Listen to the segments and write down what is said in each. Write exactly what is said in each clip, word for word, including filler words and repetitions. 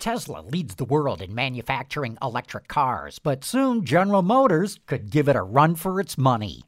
Tesla leads the world in manufacturing electric cars, but soon General Motors could give it a run for its money.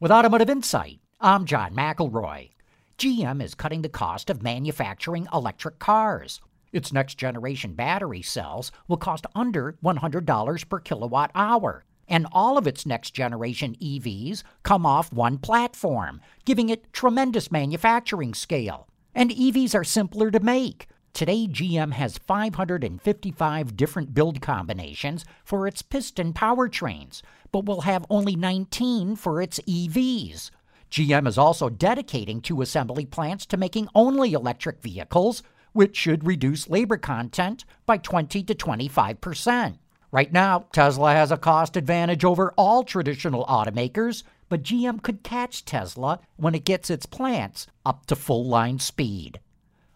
With Automotive Insight, I'm John McElroy. G M is cutting the cost of manufacturing electric cars. Its next-generation battery cells will cost under one hundred dollars per kilowatt hour, and all of its next-generation E Vs come off one platform, giving it tremendous manufacturing scale. And E Vs are simpler to make. Today, G M has five hundred fifty-five different build combinations for its piston powertrains, but will have only nineteen for its E Vs. G M is also dedicating two assembly plants to making only electric vehicles, which should reduce labor content by twenty to twenty-five percent. Right now, Tesla has a cost advantage over all traditional automakers, but G M could catch Tesla when it gets its plants up to full-line speed.